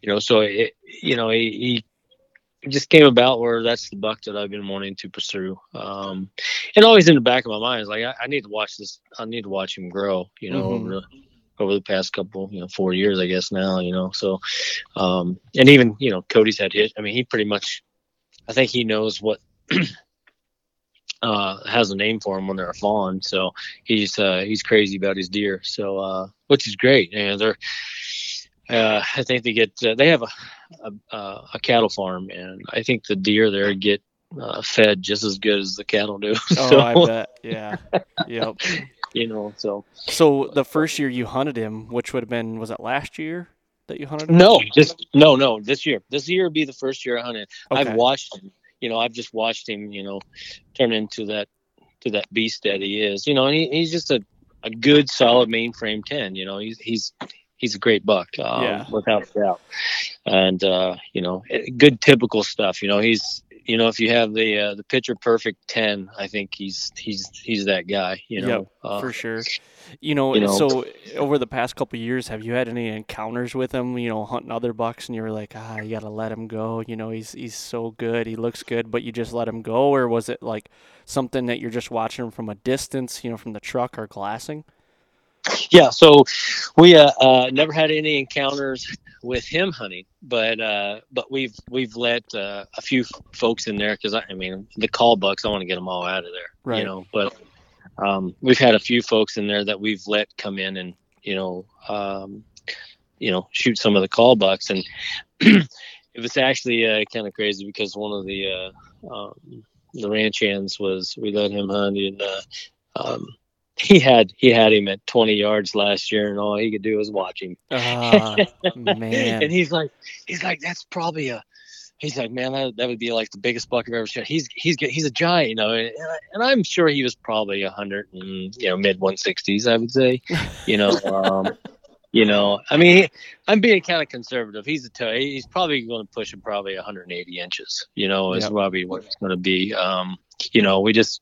you know, so it, you know, he. he It just came about where that's the buck that I've been wanting to pursue. Um, and always in the back of my mind is like, I, I need to watch this. I need to watch him grow, you know, mm-hmm. over, the, over the past couple, you know, four years, I guess now, you know, so, um, and even, you know, Cody's had his, I mean, he pretty much, I think he knows what, uh, has a name for him when they're a fawn. So he's, uh, he's crazy about his deer. So, uh, which is great. And they're, Uh, I think they get, uh, they have a, a, a cattle farm, and I think the deer there get uh, fed just as good as the cattle do. Oh, so. I bet. Yeah. Yep. You know, so. So the first year you hunted him, which would have been, was it last year that you hunted him? No, just, no, no, this year. This year would be the first year I hunted. Okay. I've watched him, you know, I've just watched him, you know, turn into that, to that beast that he is, you know, and he, he's just a, a good solid mainframe ten, you know, he's, he's, He's a great buck, um, yeah. without a doubt. And, uh, you know, good typical stuff. You know, he's, you know, if you have the uh, the picture perfect ten, I think he's he's he's that guy, you know. Yep, uh, for sure. You know, you know, so over the past couple of years, have you had any encounters with him, you know, hunting other bucks, and you were like, ah, you got to let him go. You know, he's he's so good. He looks good, but you just let him go? Or was it like something that you're just watching from a distance, you know, from the truck or glassing? Yeah, so we uh, uh, never had any encounters with him hunting, but uh, but we've we've let uh, a few f- folks in there because I, I mean the call bucks, I want to get them all out of there, right. you know. But um, we've had a few folks in there that we've let come in and you know um, you know shoot some of the call bucks, and it was actually uh, kind of crazy because one of the uh, um, the ranch hands was, we let him hunt, and uh, um, he had he had him at twenty yards last year, and all he could do was watch him. Oh, man. And he's like, he's like, that's probably a. He's like, man, that, that would be like the biggest buck I've ever shot. He's he's he's a giant, you know, and, and I'm sure he was probably a hundred and you know mid one sixties, I would say, you know, um, you know. I mean, I'm being kind of conservative. He's a t- he's probably going to push him probably one hundred eighty inches, you know, is yep. probably what it's going to be. Um, you know, we just,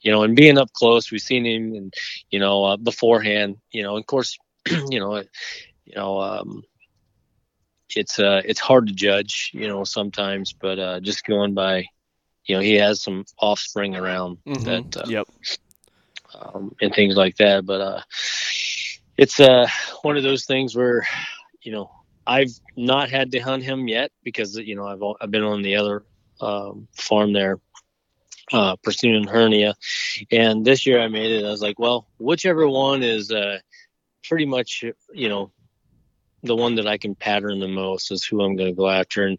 you know, and being up close, we've seen him, and you know, uh, beforehand, you know, of course, you know, you know. Um, it's uh it's hard to judge, you know, sometimes, but uh just going by, you know, he has some offspring around mm-hmm. that uh, yep um and things like that, but uh it's uh one of those things where, you know, I've not had to hunt him yet because, you know, I've I've been on the other um farm there uh pursuing hernia, and this year I made it. I was like, well, whichever one is uh pretty much, you know, the one that I can pattern the most is who I'm going to go after. And,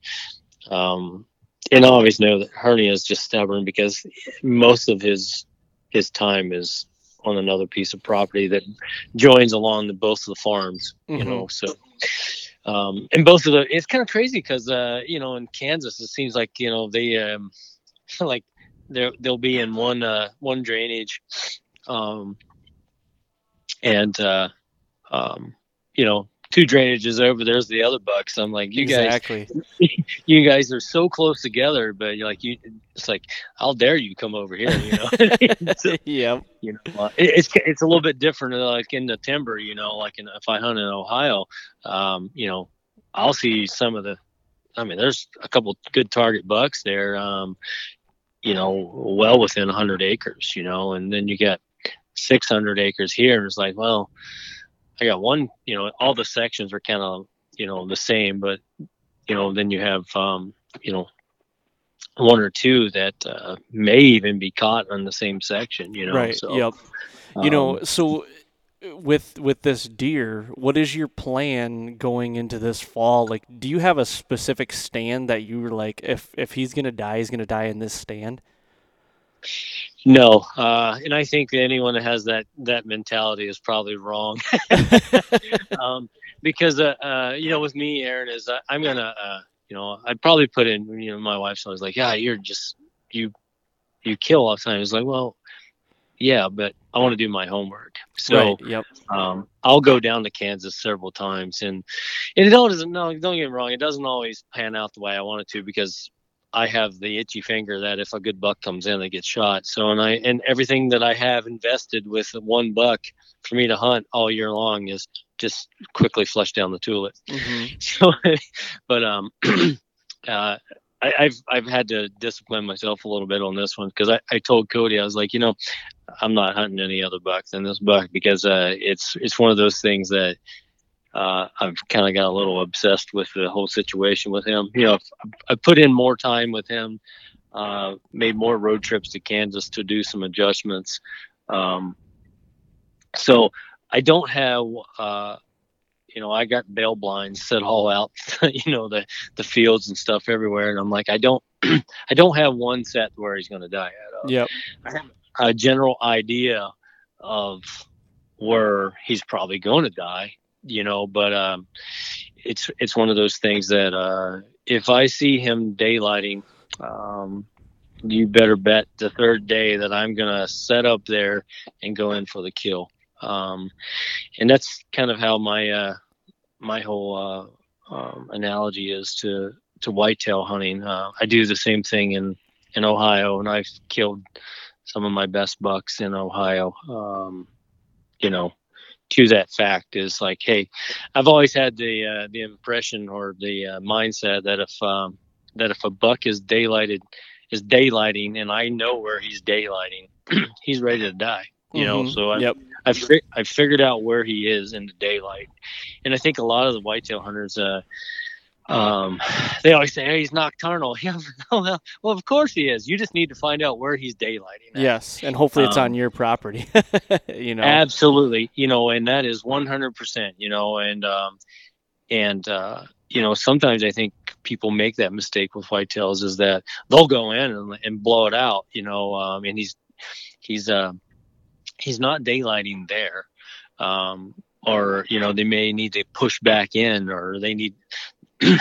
um, and I always know that hernia is just stubborn because most of his, his time is on another piece of property that joins along the, both of the farms, you mm-hmm. know? So, um, and both of the, it's kind of crazy because, uh, you know, in Kansas, it seems like, you know, they, um, like they're, they'll be in one, uh, one drainage. Um, and, uh, um, you know, two drainages over, there's the other bucks. I'm like, you exactly. guys, you guys are so close together, but you're like, you, it's like, I'll dare you come over here, you know? So, yeah. You know, uh, it, it's, it's a little bit different. Like in the timber, you know, like in, if I hunt in Ohio, um, you know, I'll see some of the, I mean, there's a couple good target bucks there, um, you know, well within a hundred acres, you know, and then you got six hundred acres here. And it's like, well, I got one, you know, all the sections are kind of, you know, the same, but, you know, then you have, um, you know, one or two that uh, may even be caught on the same section, you know. Right, so, yep. Um, you know, so with with this deer, what is your plan going into this fall? Like, do you have a specific stand that you were like, if, if he's going to die, he's going to die in this stand? No, uh, and I think that anyone that has that, that mentality is probably wrong. um, because, uh, uh, you know, with me, Aaron, is uh, I'm going to, uh, you know, I'd probably put in, you know, my wife's always like, yeah, you're just, you you kill all the time. It's like, well, yeah, but I want to do my homework. So right, yep. um, I'll go down to Kansas several times. And, and it all doesn't, no, don't get me wrong, it doesn't always pan out the way I want it to because I have the itchy finger that if a good buck comes in, they get shot. So, and I, and everything that I have invested with one buck for me to hunt all year long is just quickly flushed down the toilet. Mm-hmm. So, but, um, uh, I, I've, I've had to discipline myself a little bit on this one. Cause I, I told Cody, I was like, you know, I'm not hunting any other buck than this buck because, uh, it's, it's one of those things that, Uh, I've kind of got a little obsessed with the whole situation with him. You know, I put in more time with him, uh, made more road trips to Kansas to do some adjustments. Um, so I don't have, uh, you know, I got bale blinds set all out, you know, the, the fields and stuff everywhere. And I'm like, I don't, I don't have one set where he's going to die at. Uh, yep. I have a general idea of where he's probably going to die. You know, but um, it's it's one of those things that uh, if I see him daylighting, um, you better bet the third day that I'm going to set up there and go in for the kill. Um, and that's kind of how my uh, my whole uh, um, analogy is to, to whitetail hunting. Uh, I do the same thing in, in Ohio, and I've killed some of my best bucks in Ohio, um, you know. To that fact is like, hey, I've always had the uh, the impression or the uh, mindset that if um, that if a buck is daylighted is daylighting and I know where he's daylighting, he's ready to die. You mm-hmm. know, so I've, yep. I've fi- I've figured out where he is in the daylight, and I think a lot of the whitetail hunters, uh, um, they always say, hey, he's nocturnal. Yeah, well, of course he is. You just need to find out where he's daylighting at. Yes, and hopefully it's um, on your property. You know, absolutely. You know, and that is one hundred percent. You know, and um, and uh, you know, sometimes I think people make that mistake with whitetails is that they'll go in and, and blow it out, you know, um, and he's, he's, uh, he's not daylighting there. Um, or, you know, they may need to push back in, or they need, you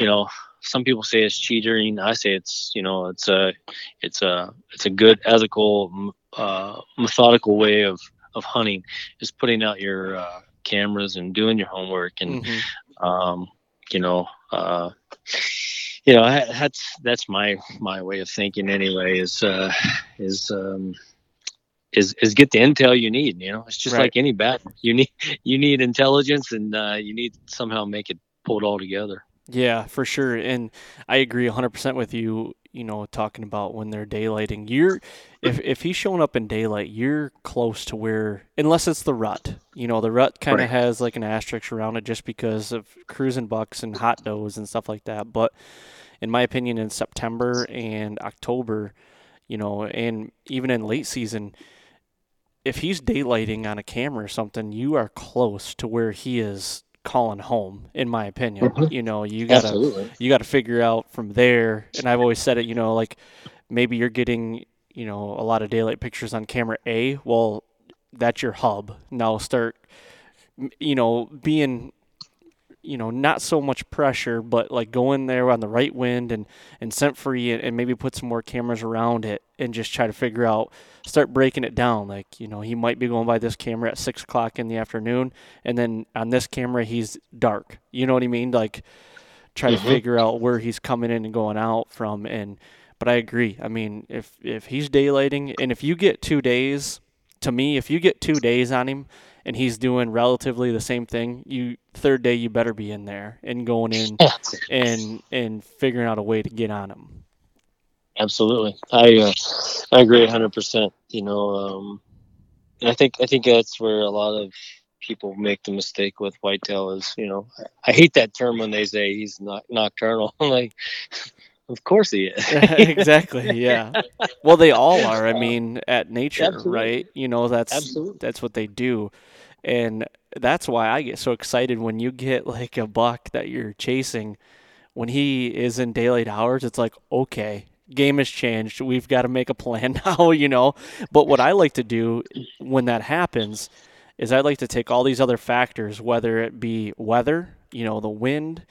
know, some people say it's cheating. I say it's, you know, it's a, it's a, it's a good ethical, uh, methodical way of, of hunting, is putting out your, uh, cameras and doing your homework. And, mm-hmm. um, you know, uh, you know, I, that's, that's my, my way of thinking anyway, is, uh, is, um, is, is get the intel you need. You know, it's just right. like any bat. You need, you need intelligence, and, uh, you need to somehow make it pull it all together. Yeah, for sure. And I agree one hundred percent with you, you know, talking about when they're daylighting. You're, if, if he's showing up in daylight, you're close to where, unless it's the rut. You know, the rut kind of right. has like an asterisk around it just because of cruising bucks and hot does and stuff like that. But in my opinion, in September and October, you know, and even in late season, if he's daylighting on a camera or something, you are close to where he is calling home, in my opinion. Mm-hmm. You know, you gotta Absolutely. you gotta figure out from there. And I've always said it, you know, like maybe you're getting, you know, a lot of daylight pictures on camera A. Well, that's your hub. Now start, you know, being, you know, not so much pressure, but like go in there on the right wind and and scent free, and, and maybe put some more cameras around it and just try to figure out, start breaking it down. Like, you know, he might be going by this camera at six o'clock in the afternoon, and then on this camera he's dark. You know what I mean? Like try mm-hmm. to figure out where he's coming in and going out from. And but I agree. I mean, if if he's daylighting, and if you get two days, to me, if you get two days on him and he's doing relatively the same thing, you third day you better be in there and going in and and figuring out a way to get on him. Absolutely, I uh, I agree one hundred percent. You know, um, and I think I think that's where a lot of people make the mistake with whitetail is, you know, I hate that term when they say he's not nocturnal. Like, of course he is. Exactly. Yeah. Well, they all are. I mean, at nature, Absolutely. right? You know, that's Absolutely. that's what they do, and that's why I get so excited when you get like a buck that you're chasing, when he is in daylight hours. It's like, okay, game has changed. We've got to make a plan now, you know. But what I like to do when that happens is I like to take all these other factors, whether it be weather, you know, the wind.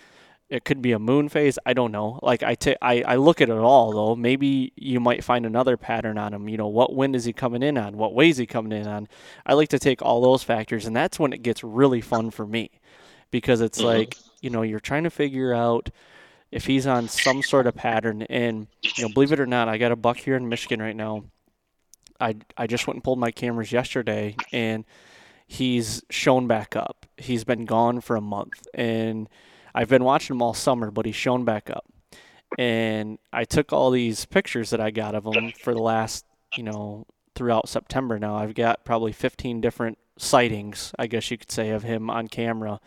It could be a moon phase. I don't know. Like I, t- I, I look at it all, though. Maybe you might find another pattern on him. You know, what wind is he coming in on? What way is he coming in on? I like to take all those factors, and that's when it gets really fun for me, because it's mm-hmm. like, you know, you're trying to figure out if he's on some sort of pattern. And, you know, believe it or not, I got a buck here in Michigan right now. I, I just went and pulled my cameras yesterday, and he's shown back up. He's been gone for a month, and I've been watching him all summer, but he's shown back up. And I took all these pictures that I got of him for the last, you know, throughout September now. I've got probably fifteen different sightings, I guess you could say, of him on camera,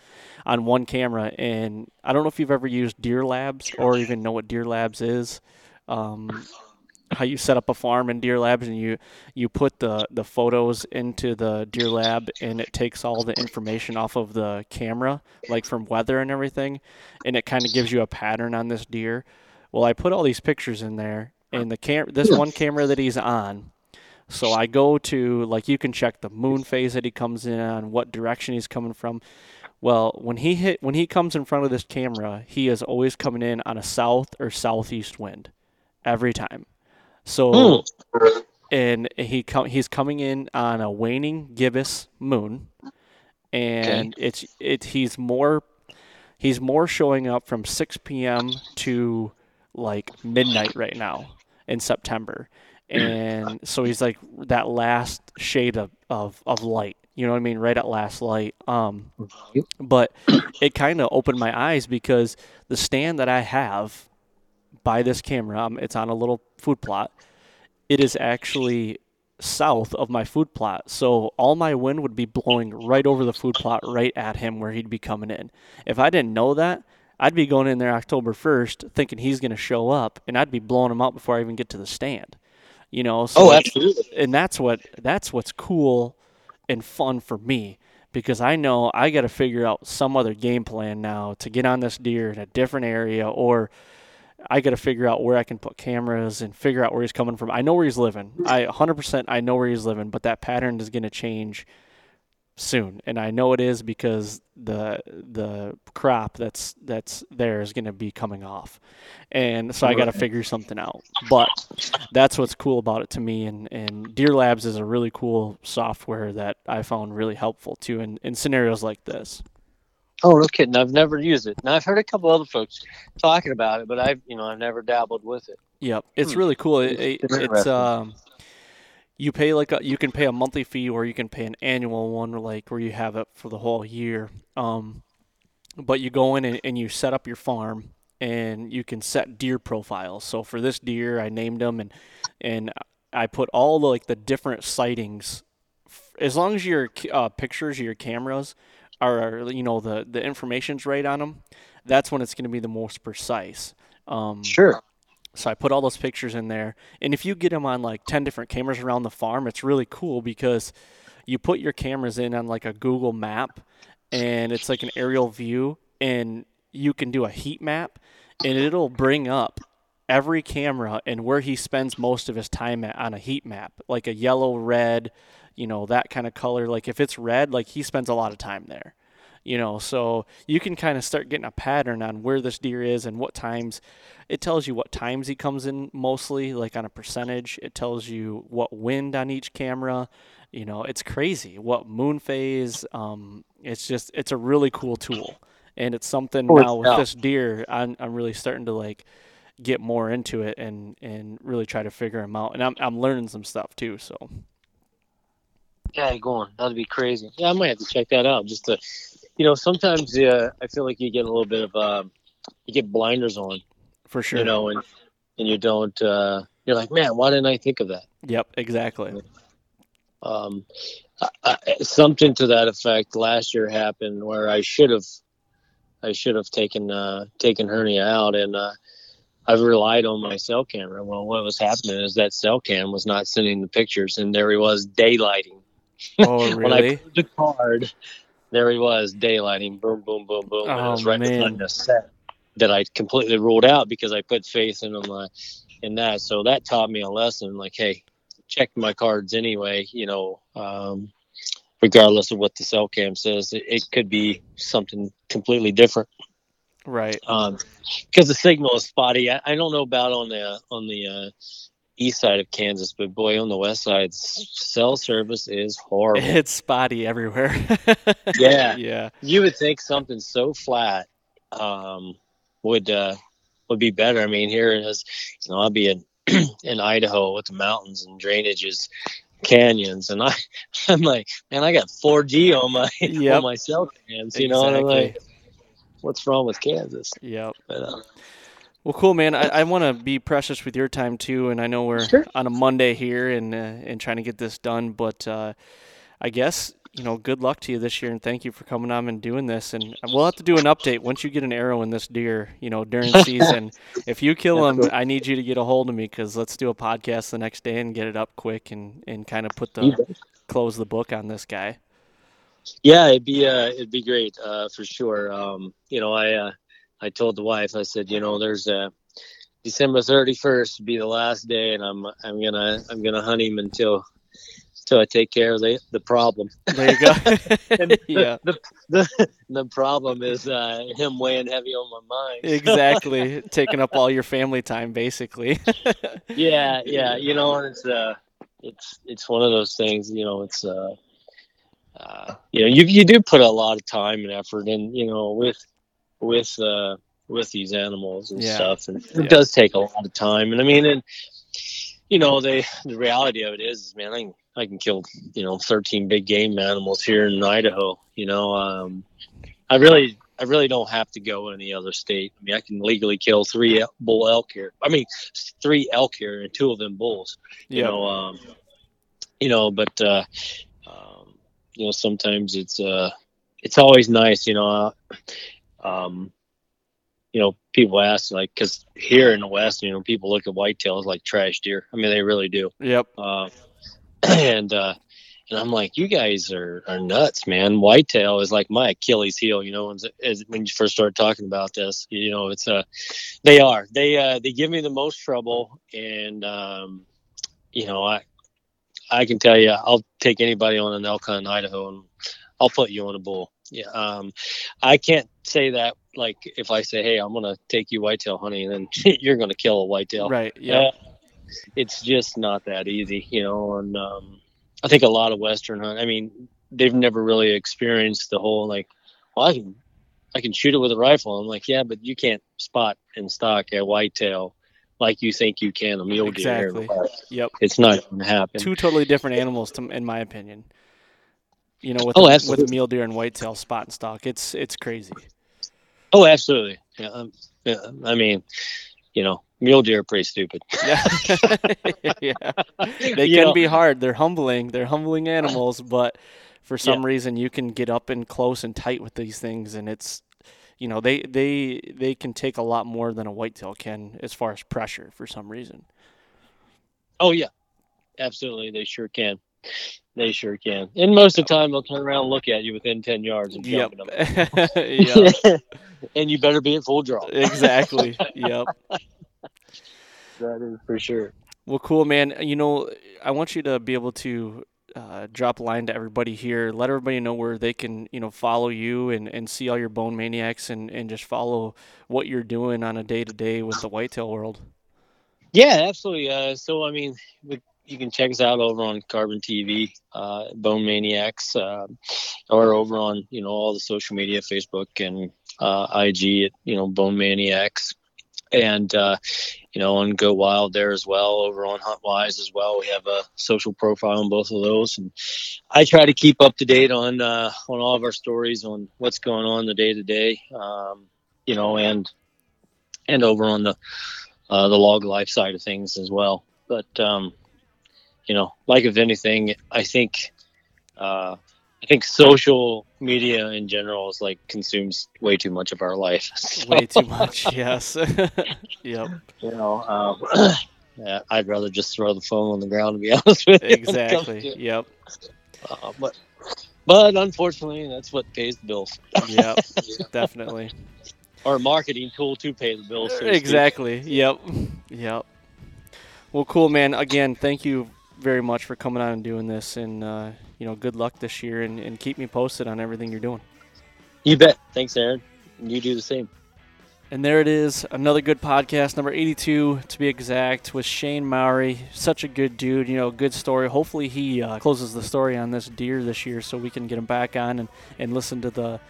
on one camera. And I don't know if you've ever used Deer Labs or even know what Deer Labs is, um, how you set up a farm in Deer Labs, and you, you put the, the photos into the Deer Lab, and it takes all the information off of the camera, like from weather and everything, and it kind of gives you a pattern on this deer. Well, I put all these pictures in there, and the cam- this one camera that he's on, so I go to, like, you can check the moon phase that he comes in on, what direction he's coming from. Well, when he hit, when he comes in front of this camera, he is always coming in on a south or southeast wind every time. So, mm. and he com- he's coming in on a waning gibbous moon, and okay. it's it he's more he's more showing up from six p.m. to like midnight right now in September, and so he's like that last shade of, of, of light. You know what I mean? Right at last light. Um, but it kind of opened my eyes, because the stand that I have by this camera, um, it's on a little food plot. It is actually south of my food plot, so all my wind would be blowing right over the food plot, right at him where he'd be coming in. If I didn't know that, I'd be going in there October first thinking he's going to show up, and I'd be blowing him out before I even get to the stand. You know? So, oh, absolutely. And that's what that's what's cool and fun for me, because I know I got to figure out some other game plan now to get on this deer in a different area, or I got to figure out where I can put cameras and figure out where he's coming from. I know where he's living. I one hundred percent I know where he's living, but that pattern is going to change soon. And I know it is because the the crop that's that's there is going to be coming off. And so I got to figure something out. But that's what's cool about it to me. And, and Deer Labs is a really cool software that I found really helpful, too, in, in scenarios like this. Oh, no kidding. I've never used it. Now, I've heard a couple other folks talking about it, but I've, you know, I've never dabbled with it. Yep. It's hmm. really cool. It, it, it's, it's um, you pay like a, you can pay a monthly fee, or you can pay an annual one, like where you have it for the whole year. Um, but you go in and, and you set up your farm, and you can set deer profiles. So for this deer, I named them, and, and I put all the, like the different sightings. As long as your uh, pictures of your cameras are, you know, the, the information's right on them, that's when it's going to be the most precise. Um, sure. So I put all those pictures in there. And if you get them on like ten different cameras around the farm, it's really cool because you put your cameras in on like a Google map, and it's like an aerial view, and you can do a heat map, and it'll bring up every camera and where he spends most of his time at on a heat map, like a yellow, red, you know, that kind of color. Like if it's red, like he spends a lot of time there, you know, so you can kind of start getting a pattern on where this deer is and what times. It tells you what times he comes in mostly, like on a percentage. It tells you what wind on each camera, you know, it's crazy what moon phase. Um, it's just, it's a really cool tool. And it's something now with this deer, I'm, I'm really starting to like get more into it and, and really try to figure him out. And I'm, I'm learning some stuff too. So yeah, going. That'd be crazy. Yeah, I might have to check that out. Just to, you know, sometimes uh, I feel like you get a little bit of, uh, you get blinders on, for sure. You know, and and you don't. Uh, you're like, man, why didn't I think of that? Yep, exactly. Um, I, I, something to that effect last year happened where I should have, I should have taken uh, taken hernia out, and uh, I've relied on my cell camera. Well, what was happening is that cell cam was not sending the pictures, and there he was daylighting. Oh, really? When I put the card, there he was daylighting, boom, boom, boom, boom. Oh, and it was right behind the set that I completely ruled out because I put faith in my in that. So that taught me a lesson. Like, hey, check my cards anyway. You know, um, regardless of what the cell cam says, it, it could be something completely different. Right. Um, because the signal is spotty. I, I don't know about on the on the. Uh, east side of Kansas, but boy, on the west side, cell service is horrible. It's spotty everywhere. yeah, yeah. You would think something so flat um, would uh, would be better. I mean, here it is. You know, I'll be in in Idaho with the mountains and drainages, canyons, and I I'm like, man, I got four G on my yep. on my cell cams. You exactly. know, and I'm like, what's wrong with Kansas? Yep. But, uh, well, cool, man. I, I want to be precious with your time, too, and I know we're sure. on a Monday here and uh, and trying to get this done, but uh, I guess, you know, good luck to you this year, and thank you for coming on and doing this. And we'll have to do an update once you get an arrow in this deer, you know, during season. If you kill him, cool. I need you to get a hold of me, because let's do a podcast the next day and get it up quick and, and kind of put the close the book on this guy. Yeah, it'd be uh, it'd be great uh, for sure. Um, you know, I uh, – I told the wife, I said, you know, there's a December thirty-first be the last day, and I'm I'm gonna I'm gonna hunt him until until I take care of the, the problem. There you go. yeah. The, the, the, the problem is uh, him weighing heavy on my mind. Exactly, taking up all your family time, basically. yeah, yeah, you know, it's uh, it's it's one of those things, you know, it's uh, uh, you know, you you do put a lot of time and effort, and you know with. with uh with these animals and yeah. stuff, and it yeah. does take a lot of time. And I mean, and you know, they the reality of it is, man, I can, I can kill, you know, thirteen big game animals here in Idaho. You know, um I really I really don't have to go any other state. I mean, I can legally kill three bull elk here. I mean, three elk here and two of them bulls. You yeah. know, um you know, but uh um you know, sometimes it's uh it's always nice, you know. Uh, Um, you know, people ask, like, because here in the West, you know, people look at whitetails like trash deer. I mean, they really do. Yep. Uh, and uh, And I'm like, you guys are, are nuts, man. Whitetail is like my Achilles heel, you know, as, when you first started talking about this, you know, it's a, uh, they are, they, uh, they give me the most trouble. And, um, you know, I, I can tell you, I'll take anybody on an elk hunt in Idaho and I'll put you on a bull. Yeah. Um, I can't say that. Like if I say, hey, I'm going to take you whitetail hunting, and then you're going to kill a whitetail. Right. Yeah. Uh, it's just not that easy, you know? And, um, I think a lot of Western hunt, I mean, they've never really experienced the whole, like, well, I can, I can shoot it with a rifle. I'm like, yeah, but you can't spot and stock a whitetail like you think you can a mule deer. Exactly. Yep. It's not going to happen. Two totally different animals, to, in my opinion. You know, with, oh, a, with a mule deer and whitetail spot and stock, it's it's crazy. Oh, absolutely. Yeah, um, yeah, I mean, you know, mule deer are pretty stupid. Yeah. Yeah. They you can know. be hard. They're humbling. They're humbling animals, but for some yeah. reason you can get up and close and tight with these things, and it's, you know, they they they can take a lot more than a whitetail can as far as pressure for some reason. Oh yeah. Absolutely, they sure can. They sure can. And most of the time they'll turn around and look at you within ten yards and jump yep. them. Yep. And you better be at full draw. Exactly. Yep. That is for sure. Well, cool, man. You know, I want you to be able to uh, drop a line to everybody here. Let everybody know where they can, you know, follow you and, and see all your Bone Maniacs and, and just follow what you're doing on a day-to-day with the whitetail world. Yeah, absolutely. Uh, so, I mean, we, you can check us out over on Carbon T V, uh, Bone Maniacs, uh, or over on, you know, all the social media, Facebook and uh, I G, at, you know, Bone Maniacs. And, uh, you know, on Go Wild there as well, over on Huntwise as well. We have a social profile on both of those. And I try to keep up to date on uh, on all of our stories, on what's going on the day to day, you know, and and over on the uh, the log life side of things as well. But, um, you know, like if anything, I think uh, I think social media in general is like consumes way too much of our life. So. Way too much, yes. Yep. You know, um, yeah, I'd rather just throw the phone on the ground, to be honest with you. Exactly. Yep. Uh, but but unfortunately, that's what pays the bills. Yep. Yeah. Definitely. Or a marketing tool to pay the bills. So exactly. Speak. Yep. Yep. Well, cool, man. Again, thank you very much for coming on and doing this, and uh you know, good luck this year, and, and keep me posted on everything you're doing. You bet. Thanks, Aaron. You do the same. And there it is, another good podcast, number eighty-two to be exact, with Shane Mowery. Such a good dude, you know, good story. Hopefully he uh, closes the story on this deer this year so we can get him back on and and listen to the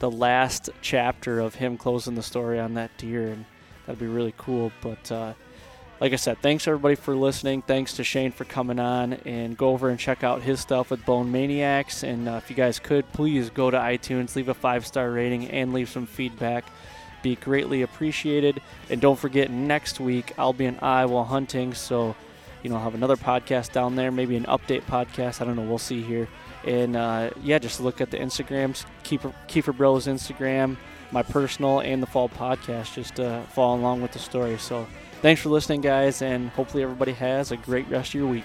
the last chapter of him closing the story on that deer, and that'd be really cool. But uh like I said, thanks everybody for listening. Thanks to Shane for coming on, and go over and check out his stuff with Bone Maniacs. And uh, if you guys could, please go to iTunes, leave a five-star rating, and leave some feedback. Be greatly appreciated. And don't forget, next week I'll be in Iowa hunting, so you know, I'll have another podcast down there, maybe an update podcast. I don't know. We'll see here. And uh, yeah, just look at the Instagrams, Kiefer, Kiefer Bros Instagram, my personal, and the Fall Podcast, just to follow along with the story. So. Thanks for listening, guys, and hopefully everybody has a great rest of your week.